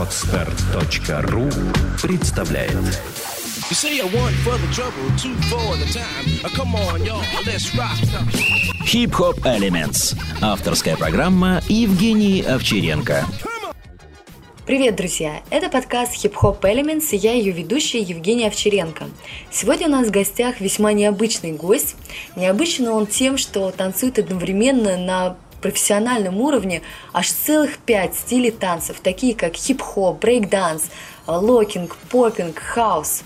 Отстар.ру представляет. Хип-хоп Элементс. Авторская программа Евгений Овчаренко. Привет, друзья! Это подкаст «Хип-хоп Элементс» и я ее ведущая Евгения Овчаренко. Сегодня у нас в гостях весьма необычный гость. Необычен он тем, что танцует одновременно на профессиональном уровне аж целых 5 стилей танцев, такие как хип-хоп, брейк-данс, локинг, поппинг, хаус.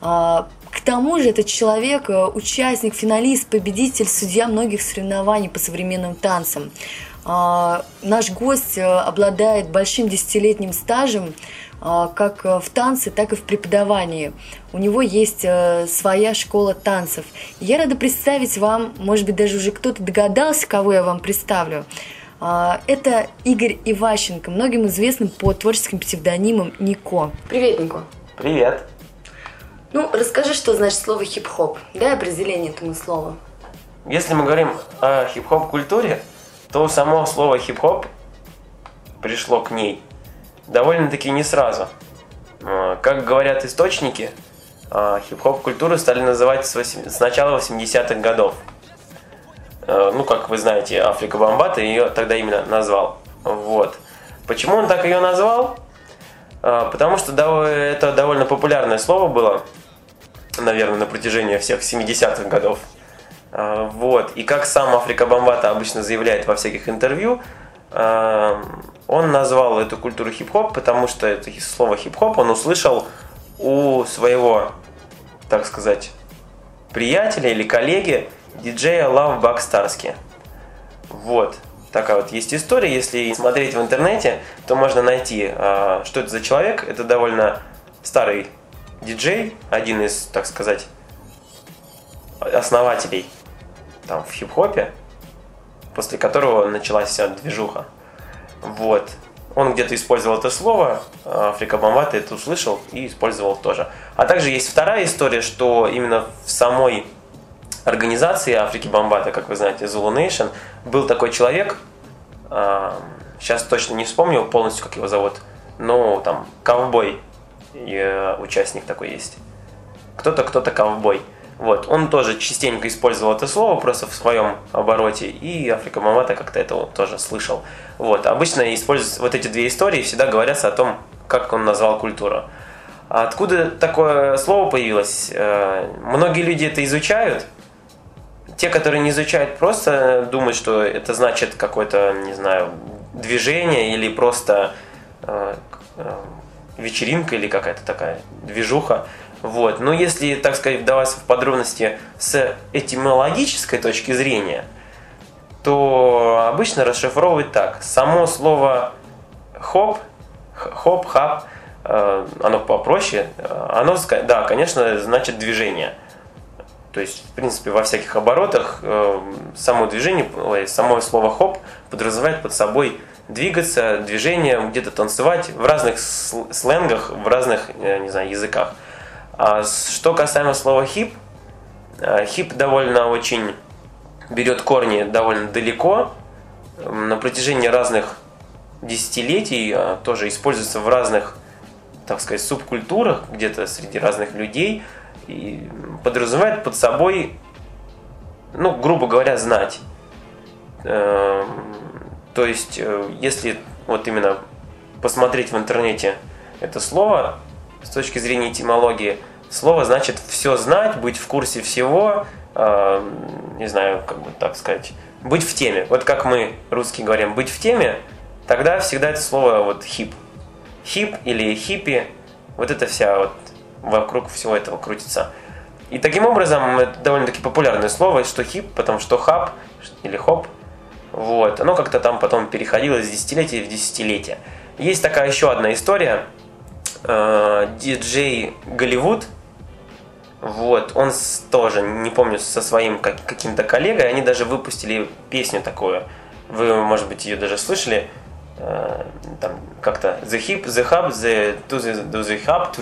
К тому же этот человек – участник, финалист, победитель, судья многих соревнований по современным танцам. Наш гость обладает большим 10-летним стажем как в танце, так и в преподавании. У него есть своя школа танцев. И я рада представить вам, может быть, даже уже кто-то догадался, кого я вам представлю. Это Игорь Иващенко, многим известным под творческим псевдонимом Нико. Привет, Нико. Привет. Ну, расскажи, что значит слово хип-хоп. Дай определение этому слову. Если мы говорим о хип-хоп-культуре, то само слово хип-хоп пришло к ней довольно-таки не сразу. Как говорят источники, хип-хоп-культуру стали называть с начала 80-х годов. Ну, как вы знаете, Африка Бамбата ее тогда именно назвал. Вот. Почему он так ее назвал? Потому что это довольно популярное слово было, наверное, на протяжении всех 70-х годов. Вот. И как сам Африка Бамбата обычно заявляет во всяких интервью, он назвал эту культуру хип-хоп, потому что это слово хип-хоп он услышал у своего, так сказать, приятеля или коллеги, диджея Лавбак Старски. Вот. Такая вот есть история. Если смотреть в интернете, то можно найти, что это за человек. Это довольно старый диджей, один из, так сказать, основателей там в хип-хопе, после которого началась вся движуха. Вот. Он где-то использовал это слово, Африка Бамбата это услышал и использовал тоже. А также есть вторая история, что именно в самой организации Африки Бамбата, как вы знаете, Zulu Nation, был такой человек, сейчас точно не вспомню полностью, как его зовут, но там ковбой, участник такой есть. Кто-то ковбой. Вот, он тоже частенько использовал это слово просто в своем обороте, и Африка Бамбата как-то это тоже слышал. Вот, обычно используются вот эти две истории, всегда говорятся о том, как он назвал культуру. Откуда такое слово появилось? Многие люди это изучают. Те, которые не изучают, просто думают, что это значит какое-то, не знаю, движение или просто вечеринка или какая-то такая движуха. Вот. Но если, так сказать, вдаваться в подробности с этимологической точки зрения, то обычно расшифровывают так. Само слово хоп, хап, оно попроще, оно, да, конечно, значит движение. То есть, в принципе, во всяких оборотах само движение, само слово хоп подразумевает под собой двигаться, движение, где-то танцевать в разных сленгах, в разных, не знаю, языках. А что касаемо слова хип, хип довольно очень берет корни довольно далеко, на протяжении разных десятилетий тоже используется в разных, так сказать, субкультурах, где-то среди разных людей, и подразумевает под собой, ну, грубо говоря, знать. То есть, если вот именно посмотреть в интернете это слово, с точки зрения этимологии, слово значит все знать, быть в курсе всего, не знаю, как бы так сказать, быть в теме. Вот как мы, русские, говорим быть в теме, тогда всегда это слово вот хип. Хип или хиппи, вот это вся вот вокруг всего этого крутится. И таким образом это довольно-таки популярное слово, что хип, потом что хап или хоп. Вот. Оно как-то там потом переходило с десятилетия в десятилетие. Есть такая еще одна история. Диджей Голливуд, вот, он тоже, не помню, со своим каким-то коллегой, они даже выпустили песню такую, вы, может быть, ее даже слышали, там, как-то The Hip, The Hub, The To The, do the Hub,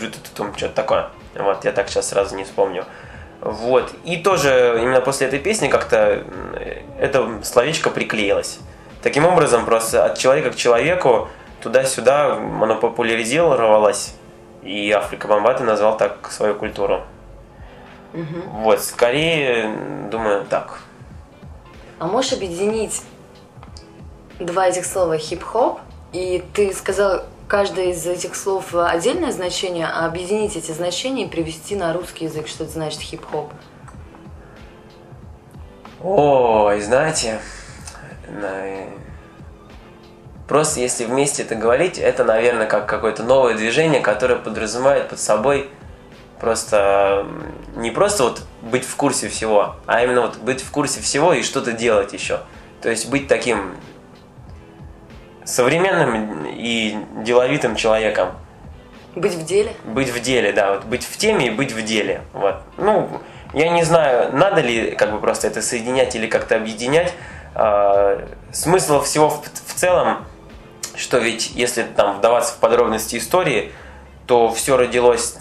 что-то такое, вот, я так сейчас сразу не вспомню, вот, и тоже именно после этой песни как-то это словечко приклеилось, таким образом, просто от человека к человеку туда-сюда она популяризировалась, и Африка Бамбата назвал так свою культуру. Угу. Вот, скорее, думаю, так. А можешь объединить два этих слова хип-хоп? И ты сказал, каждое из этих слов отдельное значение, а объединить эти значения и привести на русский язык, что это значит хип-хоп? Ой, знаете, просто если вместе это говорить, это, наверное, как какое-то новое движение, которое подразумевает под собой просто не просто вот быть в курсе всего, а именно вот быть в курсе всего и что-то делать еще. То есть быть таким современным и деловитым человеком. Быть в деле? Быть в деле, да. Вот быть в теме и быть в деле. Вот. Ну, я не знаю, надо ли как бы просто это соединять или как-то объединять. Смысл всего в целом, что ведь если там вдаваться в подробности истории, то все родилось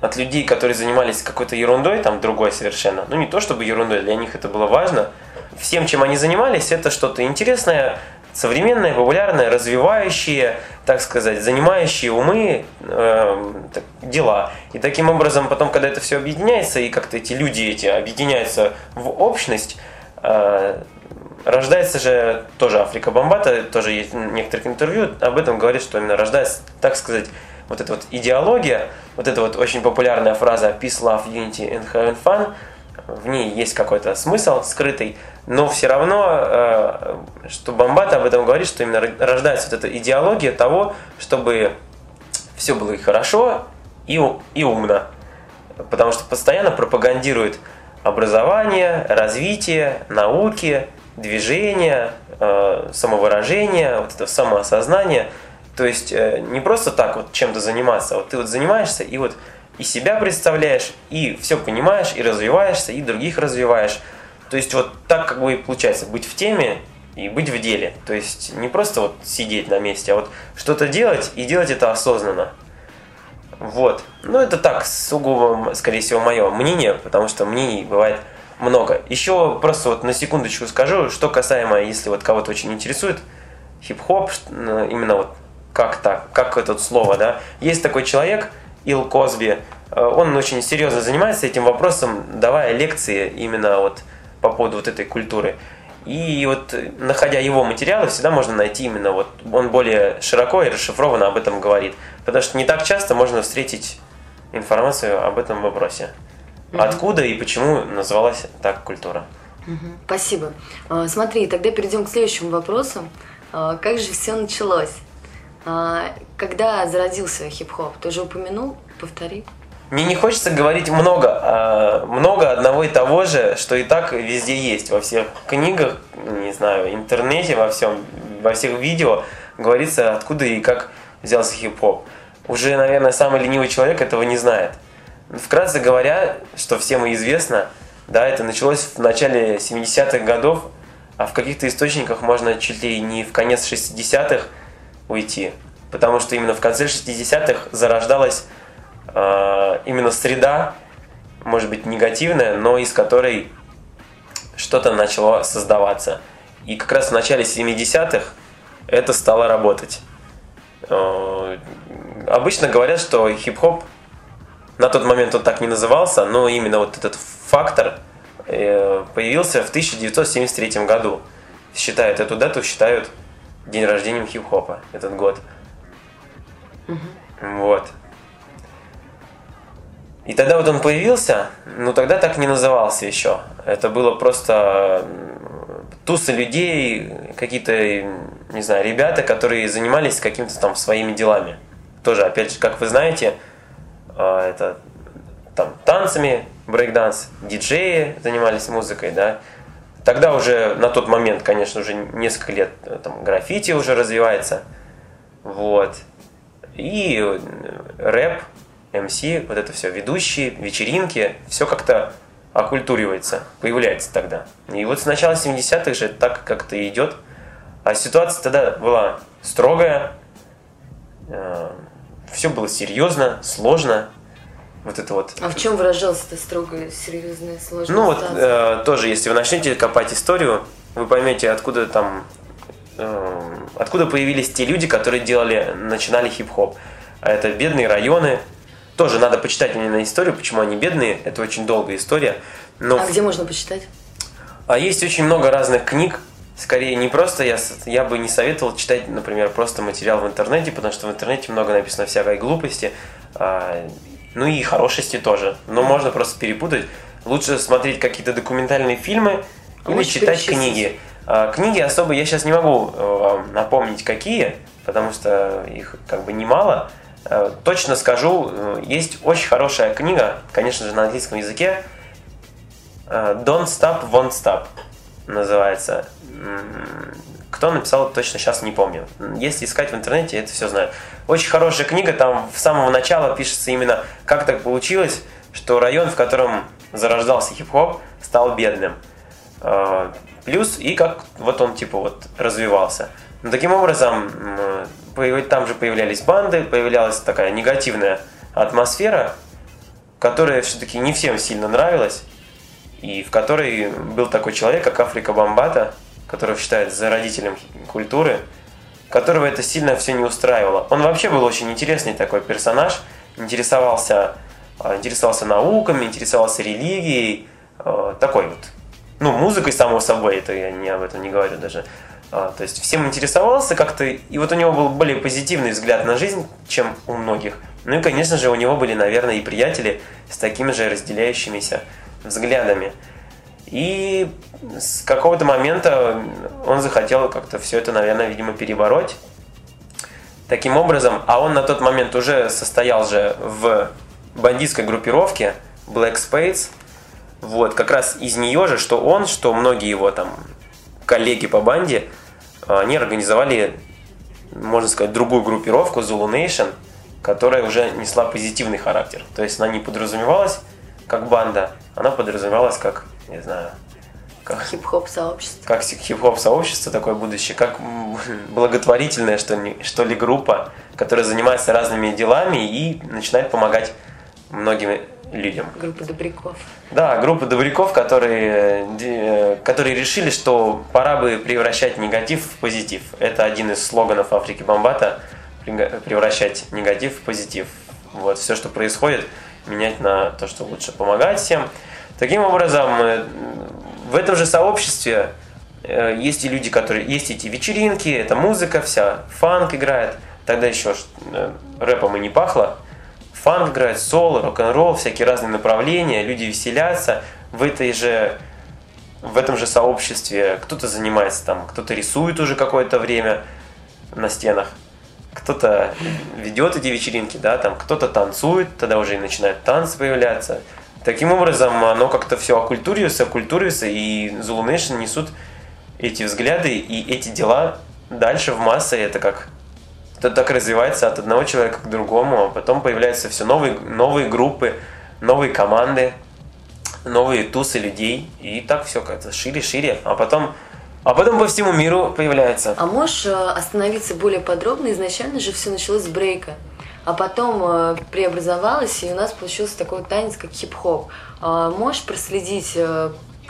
от людей, которые занимались какой-то ерундой, там другой совершенно. Ну, не то чтобы ерундой, для них это было важно. Всем, чем они занимались, это что-то интересное, современное, популярное, развивающее, так сказать, занимающие умы дела. И таким образом потом, когда это все объединяется, и как-то эти люди эти объединяются в общность, рождается же тоже Африка Бамбата, тоже есть некоторых интервью, об этом говорит, что именно рождается, так сказать, вот эта вот идеология, вот эта вот очень популярная фраза «Peace, love, unity and having fun», в ней есть какой-то смысл скрытый, но все равно, что Бамбата об этом говорит, что именно рождается вот эта идеология того, чтобы все было и хорошо, и умно. Потому что постоянно пропагандирует образование, развитие, науки, движение, самовыражение, вот это самоосознание. То есть не просто так вот чем-то заниматься, вот ты вот занимаешься и вот и себя представляешь, и все понимаешь, и развиваешься, и других развиваешь. То есть вот так как бы и получается, быть в теме и быть в деле. То есть не просто вот сидеть на месте, а вот что-то делать, и делать это осознанно. Вот. Ну это так, сугубо, скорее всего, мое мнение, потому что мнений бывает много. Еще просто вот на секундочку скажу, что касаемо, если вот кого-то очень интересует, хип-хоп, именно вот как так, как это слово, да. Есть такой человек, Ил Козби, он очень серьезно занимается этим вопросом, давая лекции именно вот по поводу вот этой культуры. И вот находя его материалы, всегда можно найти именно вот, он более широко и расшифрованно об этом говорит. Потому что не так часто можно встретить информацию об этом вопросе. Mm-hmm. Откуда и почему назвалась так культура. Mm-hmm. Спасибо. Смотри, тогда перейдем к следующему вопросу. Как же все началось? Когда зародился хип-хоп? Ты же упомянул, повтори. Мне не хочется говорить много одного и того же, что и так везде есть. Во всех книгах, не знаю, интернете, во всех видео говорится, откуда и как взялся хип-хоп. Уже, наверное, самый ленивый человек этого не знает. Вкратце говоря, что всем известно, да, это началось в начале 70-х годов, а в каких-то источниках можно чуть ли не в конец 60-х уйти. Потому что именно в конце 60-х зарождалась именно среда, может быть, негативная, но из которой что-то начало создаваться. И как раз в начале 70-х это стало работать. Обычно говорят, что хип-хоп на тот момент он так не назывался, но именно вот этот фактор появился в 1973 году. Считают эту дату, считают день рождения хип-хопа, этот год. Mm-hmm. Вот. И тогда вот он появился, но тогда так не назывался еще. Это было просто тусы людей, какие-то, не знаю, ребята, которые занимались какими-то там своими делами. Тоже, опять же, как вы знаете, это там танцами, брейкданс, диджеи занимались музыкой, да. Тогда уже, на тот момент, конечно, уже несколько лет там, граффити уже развивается. Вот. И рэп, МС, вот это все, ведущие, вечеринки, все как-то окультуривается, появляется тогда. И вот с начала 70-х же так как-то идет. А ситуация тогда была строгая, все было серьезно, сложно. Вот это вот. А в чем выражалась эта строгая, серьезная сложность? Ну вот тоже, если вы начнете копать историю, вы поймете, откуда там откуда появились те люди, которые начинали хип-хоп. А это бедные районы. Тоже надо почитать мне на историю, почему они бедные. Это очень долгая история. Но... А где можно почитать? А есть очень много разных книг. Скорее, не просто я бы не советовал читать, например, просто материал в интернете, потому что в интернете много написано всякой глупости, ну и хорошести тоже. Но можно просто перепутать. Лучше смотреть какие-то документальные фильмы или читать книги. Книги особо я сейчас не могу напомнить какие, потому что их как бы немало. Точно скажу, есть очень хорошая книга, конечно же, на английском языке. Don't Stop, Won't Stop называется. Кто написал, точно сейчас не помню. Если искать в интернете, я это все знаю. Очень хорошая книга, там с самого начала пишется именно, как так получилось, что район, в котором зарождался хип-хоп, стал бедным. Плюс и как вот он типа вот развивался. Но таким образом, там же появлялись банды, появлялась такая негативная атмосфера, которая все-таки не всем сильно нравилась. И в которой был такой человек, как Африка Бамбата, которого считают зародителем культуры, которого это сильно все не устраивало. Он вообще был очень интересный такой персонаж, интересовался науками, интересовался религией, такой вот. Ну, музыкой, само собой, это я не об этом не говорю даже. То есть всем интересовался как-то, и вот у него был более позитивный взгляд на жизнь, чем у многих. Ну и, конечно же, у него были, наверное, и приятели с такими же разделяющимися взглядами. И с какого-то момента он захотел как-то все это, наверное, видимо, перебороть. Таким образом, а он на тот момент уже состоял же в бандитской группировке Black Spades. Вот, как раз из нее же, что он, что многие его там коллеги по банде, они организовали, можно сказать, другую группировку Zulu Nation, которая уже несла позитивный характер. То есть она не подразумевалась как банда, она подразумевалась как, не знаю, как хип-хоп-сообщество. Как хип-хоп-сообщество такое будущее, как благотворительная, что ли, группа, которая занимается разными делами и начинает помогать многим людям. Группа добряков. Да, группа добряков, которые решили, что пора бы превращать негатив в позитив. Это один из слоганов Африки Бамбата – превращать негатив в позитив. Вот, все, что происходит, менять на то, что лучше, помогать всем. Таким образом, в этом же сообществе есть и люди, которые... Есть эти вечеринки, это музыка вся, фанк играет. Тогда еще рэпом и не пахло. Фанк играет, соло, рок-н-ролл, всякие разные направления, люди веселятся. В этом же сообществе кто-то занимается там, кто-то рисует уже какое-то время на стенах, кто-то ведет эти вечеринки, да, там кто-то танцует, тогда уже и начинают танцы появляться. Таким образом, оно как-то все окультуривается, и Zulu Nation несут эти взгляды и эти дела дальше в массы. Это как это так развивается от одного человека к другому, а потом появляются все новые группы, новые команды, новые тусы людей, и так все как-то шире, а потом по всему миру появляется. А можешь остановиться более подробно? Изначально же все началось с брейка, а потом преобразовалось, и у нас получился такой танец, как хип-хоп. Можешь проследить,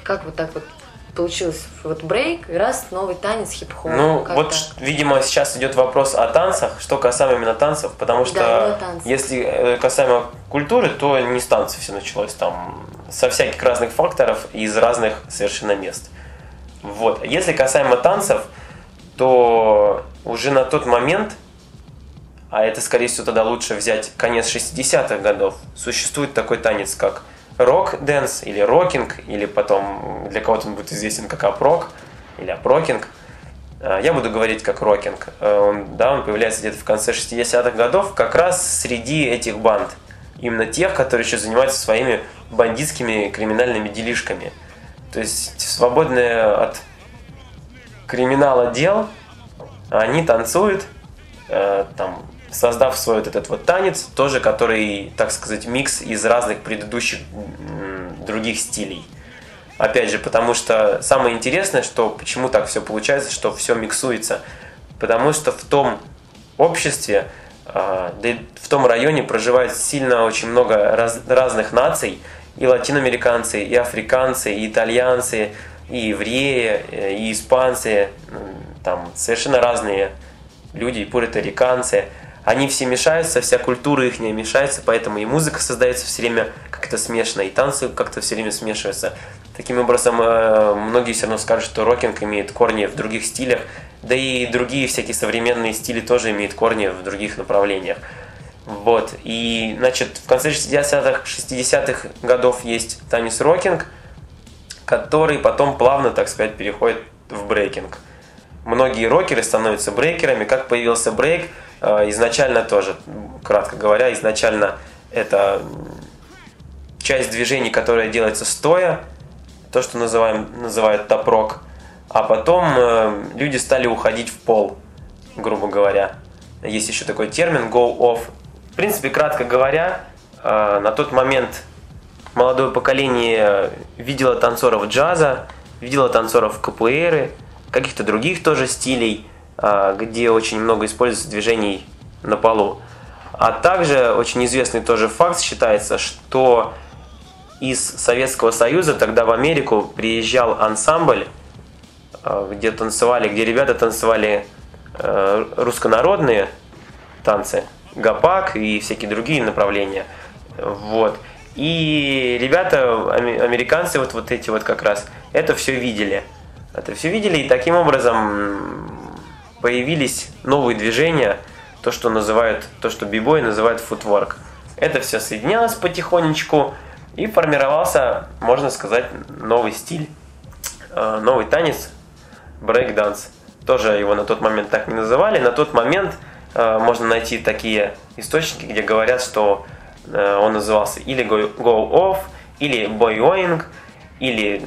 как вот так вот получилось вот брейк, и раз новый танец хип-хоп? Ну, как вот, так? Видимо, сейчас идет вопрос о танцах, что касаемо именно танцев, потому что да, если касаемо культуры, то не с танцев все началось, там со всяких разных факторов и из разных совершенно мест. Вот. Если касаемо танцев, то уже на тот момент, а это, скорее всего, тогда лучше взять конец 60-х годов, существует такой танец, как рок-дэнс или рокинг, или потом для кого-то он будет известен как ап-рок или ап-рокинг. Я буду говорить как рокинг. Он появляется где-то в конце 60-х годов, как раз среди этих банд. Именно тех, которые еще занимаются своими бандитскими криминальными делишками. То есть свободные от криминала дел, они танцуют, там, создав свой этот танец, тоже который, так сказать, микс из разных предыдущих других стилей. Опять же, потому что самое интересное, что почему так все получается, что все миксуется. Потому что в том обществе, да и в том районе проживает сильно очень много разных наций, и латиноамериканцы, и африканцы, и итальянцы, и евреи, и испанцы, там совершенно разные люди, и пуэрториканцы, они все мешаются, вся культура их не мешается, поэтому и музыка создается все время как-то смешно, и танцы как-то все время смешиваются. Таким образом, многие все равно скажут, что рокинг имеет корни в других стилях, да и другие всякие современные стили тоже имеют корни в других направлениях. Вот, и, значит, в конце 60-х годов есть танец-рокинг, который потом плавно, так сказать, переходит в брейкинг. Многие рокеры становятся брейкерами. Как появился брейк? Изначально тоже, кратко говоря, изначально это часть движений, которая делается стоя, то, что называют топ-рок, а потом люди стали уходить в пол, грубо говоря. Есть еще такой термин «go off». В принципе, кратко говоря, на тот момент молодое поколение видело танцоров джаза, видело танцоров капуэйры, каких-то других тоже стилей, где очень много используется движений на полу. А также очень известный тоже факт считается, что из Советского Союза тогда в Америку приезжал ансамбль, где ребята танцевали руссконародные танцы, гопак и всякие другие направления. Вот. И ребята, американцы, вот эти вот как раз, это все видели. Это все видели, и таким образом появились новые движения, то, что бибой называют футворк. Это все соединялось потихонечку, и формировался, можно сказать, новый стиль, новый танец, брейк-данс. Тоже его на тот момент так не называли. На тот момент можно найти такие источники, где говорят, что он назывался или go-off, или boyoing, или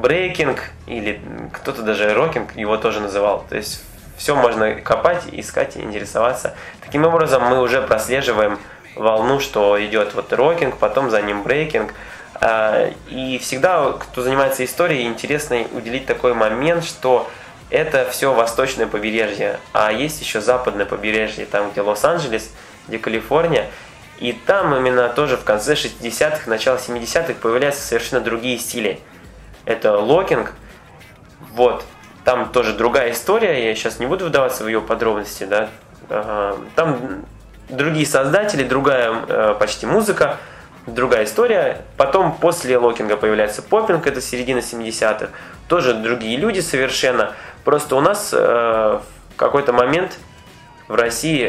брейкинг, или кто-то даже рокинг его тоже называл. То есть все можно копать, искать, интересоваться. Таким образом мы уже прослеживаем волну, что идет вот рокинг, потом за ним брейкинг. И всегда, кто занимается историей, интересно уделить такой момент, что это все восточное побережье, а есть еще западное побережье, там где Лос-Анджелес, где Калифорния. И там именно тоже в конце 60-х, начало 70-х появляются совершенно другие стили. Это локинг, вот, там тоже другая история, я сейчас не буду вдаваться в ее подробности, да. Там другие создатели, другая почти музыка, другая история. Потом после локинга появляется поппинг, это середина 70-х, тоже другие люди совершенно. Просто у нас в какой-то момент в России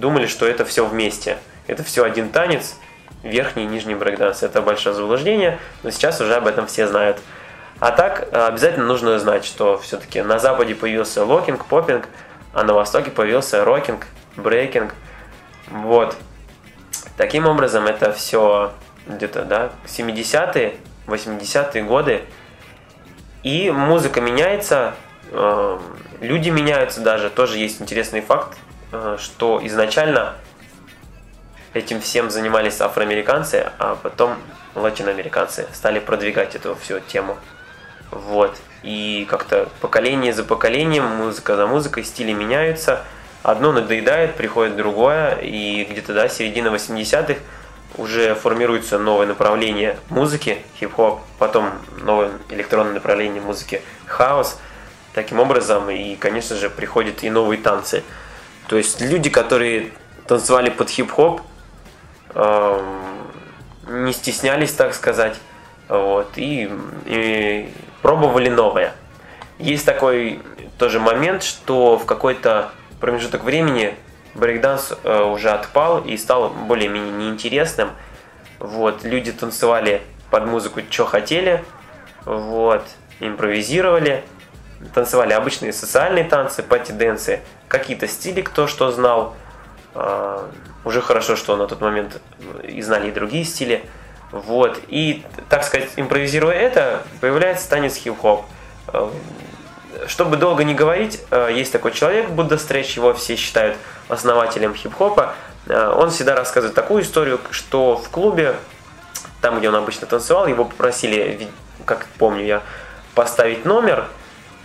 думали, что это все вместе. Это все один танец, верхний и нижний брейкданс. Это большое заблуждение, но сейчас уже об этом все знают. А так, обязательно нужно знать, что все-таки на Западе появился локинг, поппинг, а на Востоке появился рокинг, брейкинг. Вот. Таким образом, это все где-то, да, 70-е, 80-е годы. И музыка меняется, люди меняются даже. Тоже есть интересный факт, что изначально этим всем занимались афроамериканцы, а потом латиноамериканцы стали продвигать эту всю тему. Вот. И как-то поколение за поколением, музыка за музыкой, стили меняются. Одно надоедает, приходит другое, и где-то, да, середина 80-х уже формируется новое направление музыки, хип-хоп, потом новое электронное направление музыки, хаос. Таким образом, и, конечно же, приходят и новые танцы. То есть люди, которые танцевали под хип-хоп, не стеснялись, так сказать, вот, и пробовали новое. Есть такой тоже момент, что в какой-то промежуток времени брейкданс уже отпал и стал более-менее неинтересным. Вот, люди танцевали под музыку, что хотели, вот, импровизировали. Танцевали обычные социальные танцы, пати-дэнсы, какие-то стили, кто что знал. Уже хорошо, что на тот момент и знали и другие стили. Вот. И, так сказать, импровизируя это, появляется танец хип-хоп. Чтобы долго не говорить, есть такой человек, Будда Стретч, его все считают основателем хип-хопа. Он всегда рассказывает такую историю, что в клубе, там, где он обычно танцевал, его попросили, как помню я, поставить номер.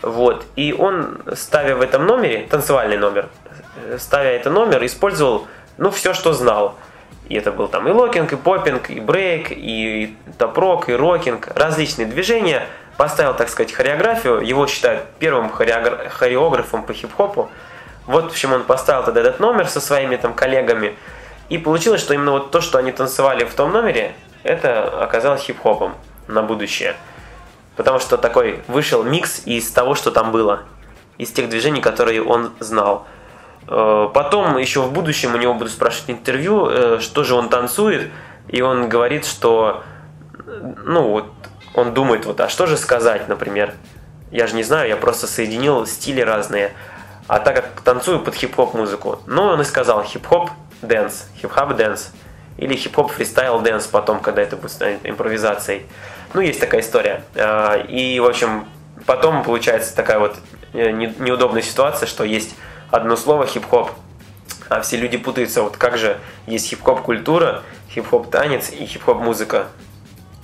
Вот, и он, ставя в этом номере, танцевальный номер, ставя это номер, использовал, ну, все, что знал. И это был там и локинг, и поппинг, и брейк, и топ-рок, и рокинг, различные движения, поставил, так сказать, хореографию. Его считают первым хореографом по хип-хопу. Вот в чем он поставил тогда этот номер со своими там коллегами. И получилось, что именно вот то, что они танцевали в том номере, это оказалось хип-хопом на будущее. Потому что такой вышел микс из того, что там было. Из тех движений, которые он знал. Потом, еще в будущем, у него будут спрашивать интервью, что же он танцует. И он говорит, что... Ну, вот он думает, вот, а что же сказать, например? Я же не знаю, я просто соединил стили разные. А так как танцую под хип-хоп музыку. Ну, он и сказал хип-хоп дэнс, хип-хоп дэнс. Или хип-хоп фристайл дэнс потом, когда это будет импровизацией. Ну, есть такая история. И, в общем, потом получается такая вот неудобная ситуация, что есть одно слово хип-хоп, а все люди путаются, вот как же есть хип-хоп культура, хип-хоп танец и хип-хоп музыка.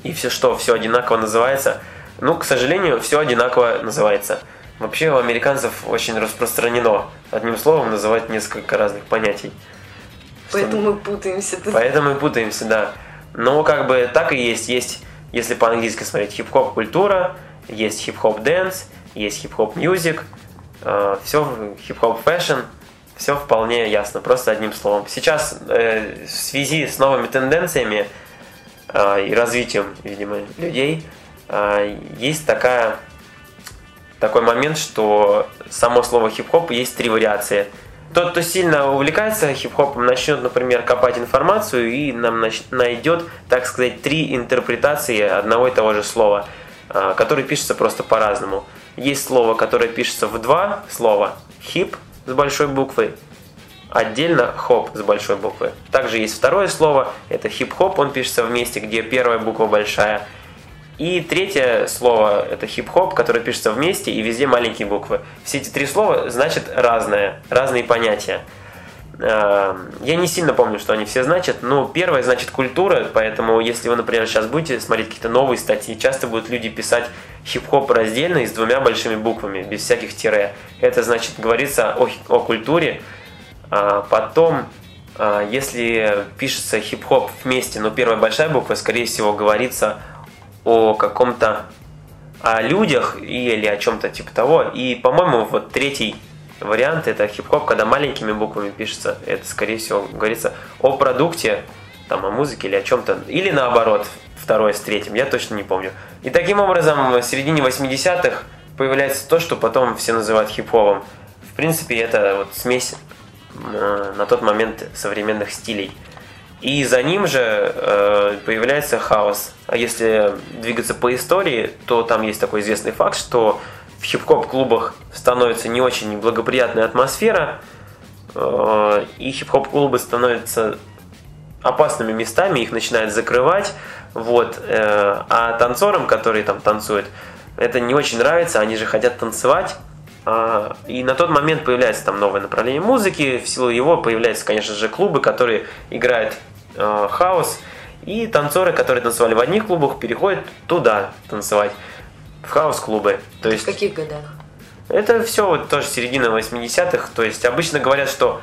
И все что, все одинаково называется. Ну, к сожалению, все одинаково называется. Вообще у американцев очень распространено одним словом называть несколько разных понятий. Поэтому мы путаемся. Поэтому мы путаемся, да. Но как бы так и есть. Есть, если по-английски смотреть, хип-хоп культура, есть хип-хоп дэнс, есть хип-хоп мьюзик, все хип-хоп фэшн, все вполне ясно, просто одним словом. Сейчас в связи с новыми тенденциями и развитием, видимо, людей, есть такой момент, что само слово хип-хоп есть три вариации. Тот, кто сильно увлекается хип-хопом, начнет, например, копать информацию и нам найдет, так сказать, три интерпретации одного и того же слова, которые пишутся просто по-разному. Есть слово, которое пишется в два слова, хип с большой буквы, отдельно хоп с большой буквы. Также есть второе слово, это хип-хоп, он пишется вместе, где первая буква большая. И третье слово, это хип-хоп, которое пишется вместе и везде маленькие буквы. Все эти три слова значат разное, разные понятия. Я не сильно помню, что они все значат, но первое значит культура, поэтому если вы, например, сейчас будете смотреть какие-то новые статьи, часто будут люди писать хип-хоп раздельно и с двумя большими буквами, без всяких тире. Это значит, говорится о культуре. Потом, если пишется хип-хоп вместе, но первая большая буква, скорее всего, говорится о каком-то, о людях или о чем-то типа того. И, по-моему, вот третий вариант, это хип-хоп, когда маленькими буквами пишется, это, скорее всего, говорится о продукте, там, о музыке или о чем-то, или наоборот, второе с третьим, я точно не помню. И таким образом, в середине 80-х появляется то, что потом все называют хип-хопом. В принципе, это вот смесь на тот момент современных стилей. И за ним же появляется хаос. А если двигаться по истории, то там есть такой известный факт, что в хип-хоп-клубах становится не очень благоприятная атмосфера, и хип-хоп-клубы становятся опасными местами, их начинают закрывать, вот. А танцорам, которые там танцуют, это не очень нравится, они же хотят танцевать, и на тот момент появляется там новое направление музыки, в силу его появляются, конечно же, клубы, которые играют хаос, и танцоры, которые танцевали в одних клубах, переходят туда танцевать. В хаос-клубы. То есть, в каких годах? Это все вот тоже середина 80-х. То есть обычно говорят, что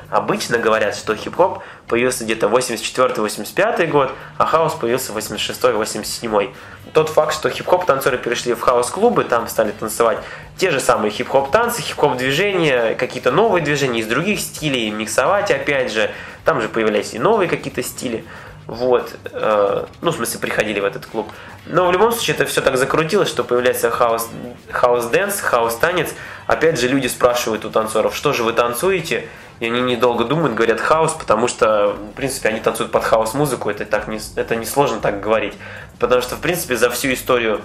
хип-хоп появился где-то 84-85 год, а хаос появился 86-87. Тот факт, что хип-хоп-танцоры перешли в хаос-клубы, там стали танцевать те же самые хип-хоп-танцы, хип-хоп-движения, какие-то новые движения из других стилей, миксовать опять же. Там же появлялись и новые какие-то стили. Вот, ну, в смысле, приходили в этот клуб. Но в любом случае это все так закрутилось, что появляется хаос-дэнс, хаос-танец. Опять же, люди спрашивают у танцоров, что же вы танцуете? И они недолго думают, говорят хаос, потому что, в принципе, они танцуют под хаос-музыку. Это несложно так говорить. Потому что, в принципе, за всю историю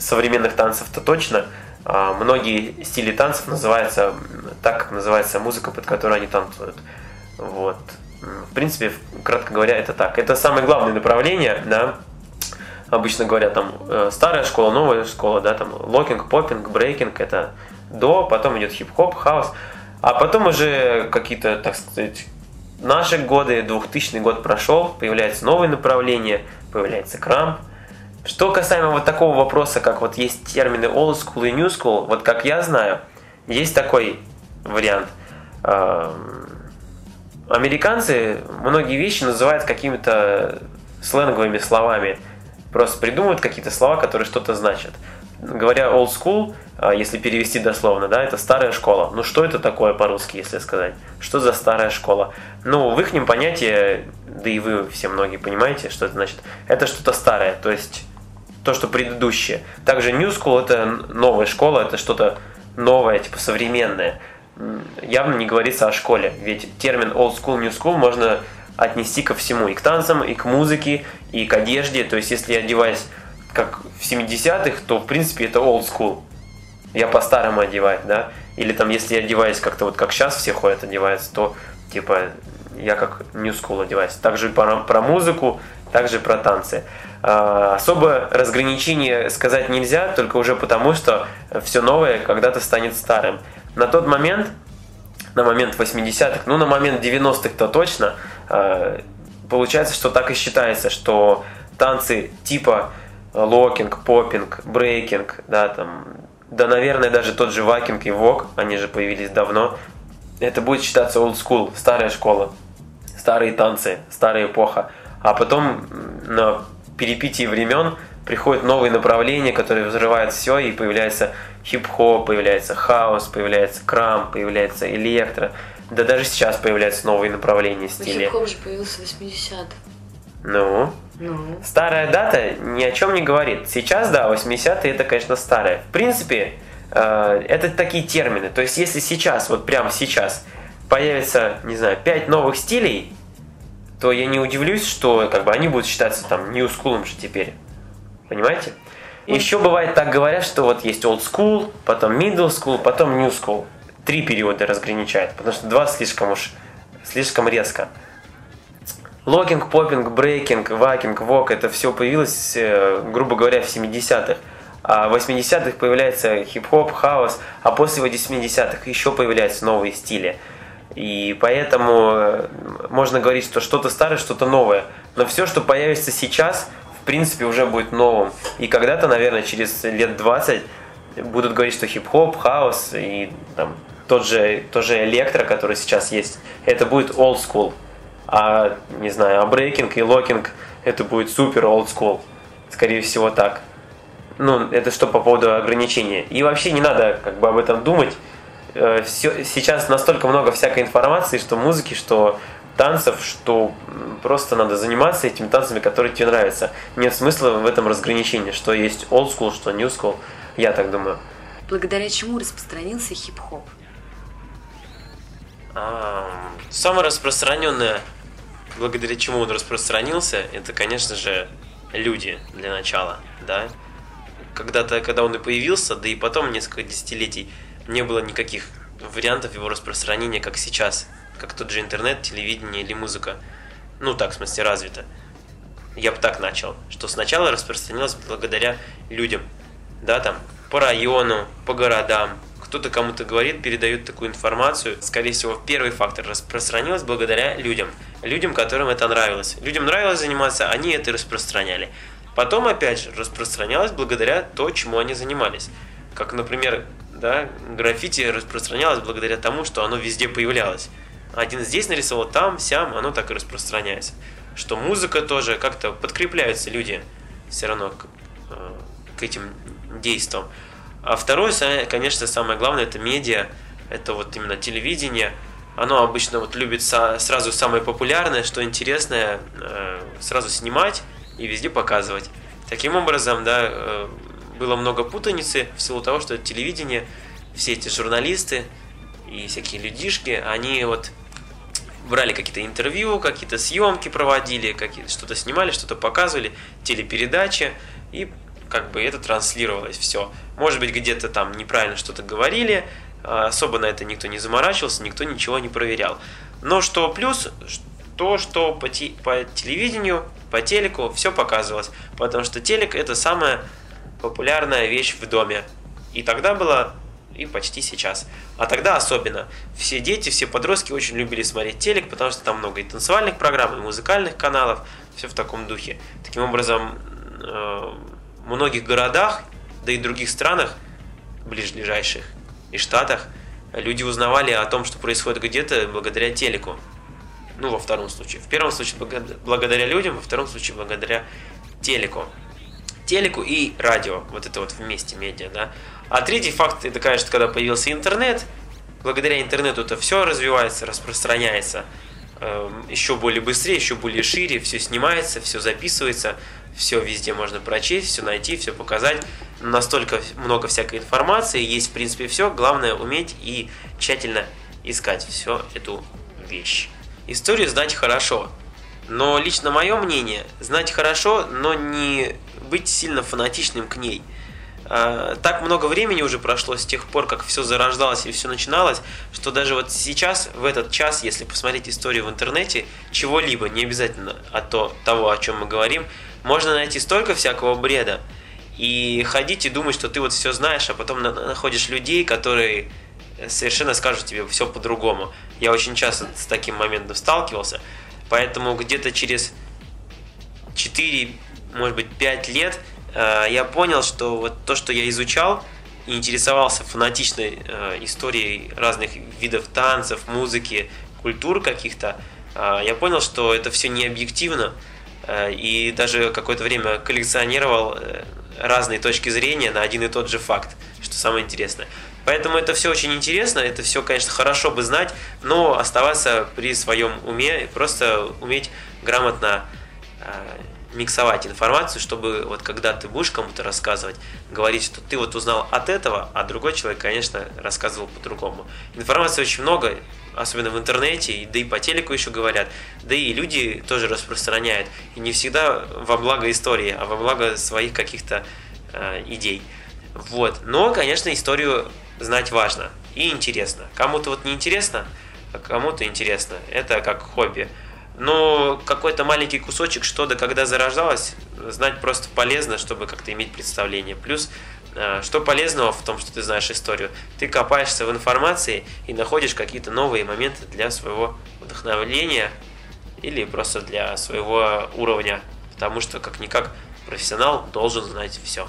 современных танцев-то точно многие стили танцев называются так, как называется музыка, под которую они танцуют. Вот. В принципе, кратко говоря, это так. Это самое главное направление, да. Обычно говорят, там, старая школа, новая школа, да, там, локинг, поппинг, брейкинг, это до, потом идет хип-хоп, хаос, а потом уже какие-то, так сказать, наши годы, 2000 год прошел, появляются новые направления, появляется крамп. Что касаемо вот такого вопроса, как вот есть термины old school и new school, вот как я знаю, есть такой вариант. Американцы многие вещи называют какими-то сленговыми словами. Просто придумывают какие-то слова, которые что-то значат. говоря old school, если перевести дословно, да, это старая школа. Ну что это такое по-русски, если сказать? Что за старая школа? Ну, в ихнем понятии, да и вы все многие понимаете, что это значит. Это что-то старое, то есть то, что предыдущее. Также new school – это новая школа, это что-то новое, типа современное. Явно не говорится о школе, ведь термин old school, new school можно отнести ко всему, и к танцам, и к музыке, и к одежде. То есть если я одеваюсь как в 70-х, то в принципе это old school. Я по-старому одеваюсь, да? Или там если я одеваюсь как-то вот как сейчас все ходят одеваются, то типа я как new school одеваюсь. Также про музыку, также про танцы. Особо разграничение сказать нельзя, только уже потому, что все новое когда-то станет старым. На тот момент, на момент 80-х, ну на момент 90-х-то точно, получается, что так и считается, что танцы типа локинг, попинг, брейкинг, да, там, да, наверное, даже тот же вакинг и вок, они же появились давно, это будет считаться old school, старая школа, старые танцы, старая эпоха. А потом на перепитии времен приходят новые направления, которые взрывают все, и появляется хип-хоп, появляется хаос, появляется крамп, появляется электро. Да даже сейчас появляются новые направления стиля. Хип-хоп же появился в 80-х. Ну. Старая дата ни о чем не говорит. Сейчас, да, 80-е это, конечно, старое. В принципе, это такие термины. То есть, если сейчас, вот прямо сейчас, появится, не знаю, 5 новых стилей, то я не удивлюсь, что как бы они будут считаться там new school'ом же теперь. Понимаете? Еще бывает так говорят, что вот есть old school, потом middle school, потом new school. 3 периода разграничают, потому что 2 слишком резко. Локинг, поппинг, брейкинг, вакинг, вок, это все появилось, грубо говоря, в 70-х. А в 80-х появляется хип-хоп, хаос, а после 80-х еще появляются новые стили. И поэтому можно говорить, что что-то старое, что-то новое. Но все, что появится сейчас, в принципе, уже будет новым. И когда-то, наверное, через лет 20 будут говорить, что хип-хоп, хаос и там, тот же электро, который сейчас есть, это будет old school. А, не знаю, а брейкинг и локинг это будет супер олдскул. Скорее всего так. Ну, это что по поводу ограничения. И вообще не надо как бы об этом думать. Все, сейчас настолько много всякой информации, что музыки, что танцев, что просто надо заниматься этими танцами, которые тебе нравятся. Нет смысла в этом разграничении, что есть олдскул, что ньюскул. Я так думаю. Благодаря чему распространился хип-хоп? Самое распространенное, благодаря чему он распространился, это, конечно же, люди для начала, да. Когда-то, когда он и появился, да и потом несколько десятилетий не было никаких вариантов его распространения, как сейчас, как тот же интернет, телевидение или музыка. Ну так, в смысле, развито. Я бы так начал, что сначала распространилось благодаря людям, да, там, по району, по городам. Кто-то кому-то говорит, передает такую информацию. Скорее всего, первый фактор распространилось благодаря людям. Людям, которым это нравилось. Людям нравилось заниматься, они это распространяли. Потом, опять же, распространялось благодаря то, чему они занимались. Как, например, да, граффити распространялось благодаря тому, что оно везде появлялось. Один здесь нарисовал, там, сям, оно так и распространяется. Что музыка тоже, как-то подкрепляются люди все равно к этим действиям. А второе, конечно, самое главное, это медиа, это вот именно телевидение. Оно обычно вот любит сразу самое популярное, что интересное, сразу снимать и везде показывать. Таким образом, да, было много путаницы в силу того, что телевидение, все эти журналисты и всякие людишки, они вот брали какие-то интервью, какие-то съемки проводили, что-то снимали, что-то показывали, телепередачи и как бы это транслировалось все. Может быть, где-то там неправильно что-то говорили, особо на это никто не заморачивался, никто ничего не проверял. Но что плюс, то, что по телевидению, по телеку все показывалось, потому что телек это самая популярная вещь в доме. И тогда было, и почти сейчас. А тогда особенно. Все дети, все подростки очень любили смотреть телек, потому что там много и танцевальных программ, и музыкальных каналов, все в таком духе. Таким образом, в многих городах, да и других странах, ближайших и штатах, люди узнавали о том, что происходит где-то благодаря телеку. Ну, во втором случае. В первом случае благодаря людям, во втором случае благодаря телеку. телеку и радио, вот это вот вместе медиа, да. А третий факт, это, конечно, когда появился интернет, благодаря интернету это все развивается, распространяется еще более быстрее, еще более шире, все снимается, все записывается, все везде можно прочесть, все найти, все показать. Настолько много всякой информации, есть в принципе все, главное уметь и тщательно искать всю эту вещь. Историю знать хорошо, но лично мое мнение, знать хорошо, но не быть сильно фанатичным к ней. Так много времени уже прошло с тех пор, как все зарождалось и все начиналось, что даже вот сейчас, в этот час, если посмотреть историю в интернете, чего-либо, не обязательно того, о чем мы говорим, можно найти столько всякого бреда. И ходить и думать, что ты вот все знаешь, а потом находишь людей, которые совершенно скажут тебе все по-другому. Я очень часто с таким моментом сталкивался, поэтому где-то через 4, может быть, 5 лет я понял, что вот то, что я изучал и интересовался фанатичной историей разных видов танцев, музыки, культур каких-то, я понял, что это все не объективно, и даже какое-то время коллекционировал разные точки зрения на один и тот же факт, что самое интересное. Поэтому это все очень интересно, это все, конечно, хорошо бы знать, но оставаться при своем уме и просто уметь грамотно миксовать информацию, чтобы вот когда ты будешь кому-то рассказывать, говорить, что ты вот узнал от этого, а другой человек, конечно, рассказывал по-другому. Информации очень много, особенно в интернете, да и по телеку еще говорят, да и люди тоже распространяют. И не всегда во благо истории, а во благо своих каких-то идей. Вот. Но, конечно, историю знать важно и интересно. Кому-то вот не интересно, а кому-то интересно. Это как хобби. Но какой-то маленький кусочек, что да когда зарождалось, знать просто полезно, чтобы как-то иметь представление. Плюс, что полезного в том, что ты знаешь историю? Ты копаешься в информации и находишь какие-то новые моменты для своего вдохновения или просто для своего уровня. Потому что, как-никак, профессионал должен знать все.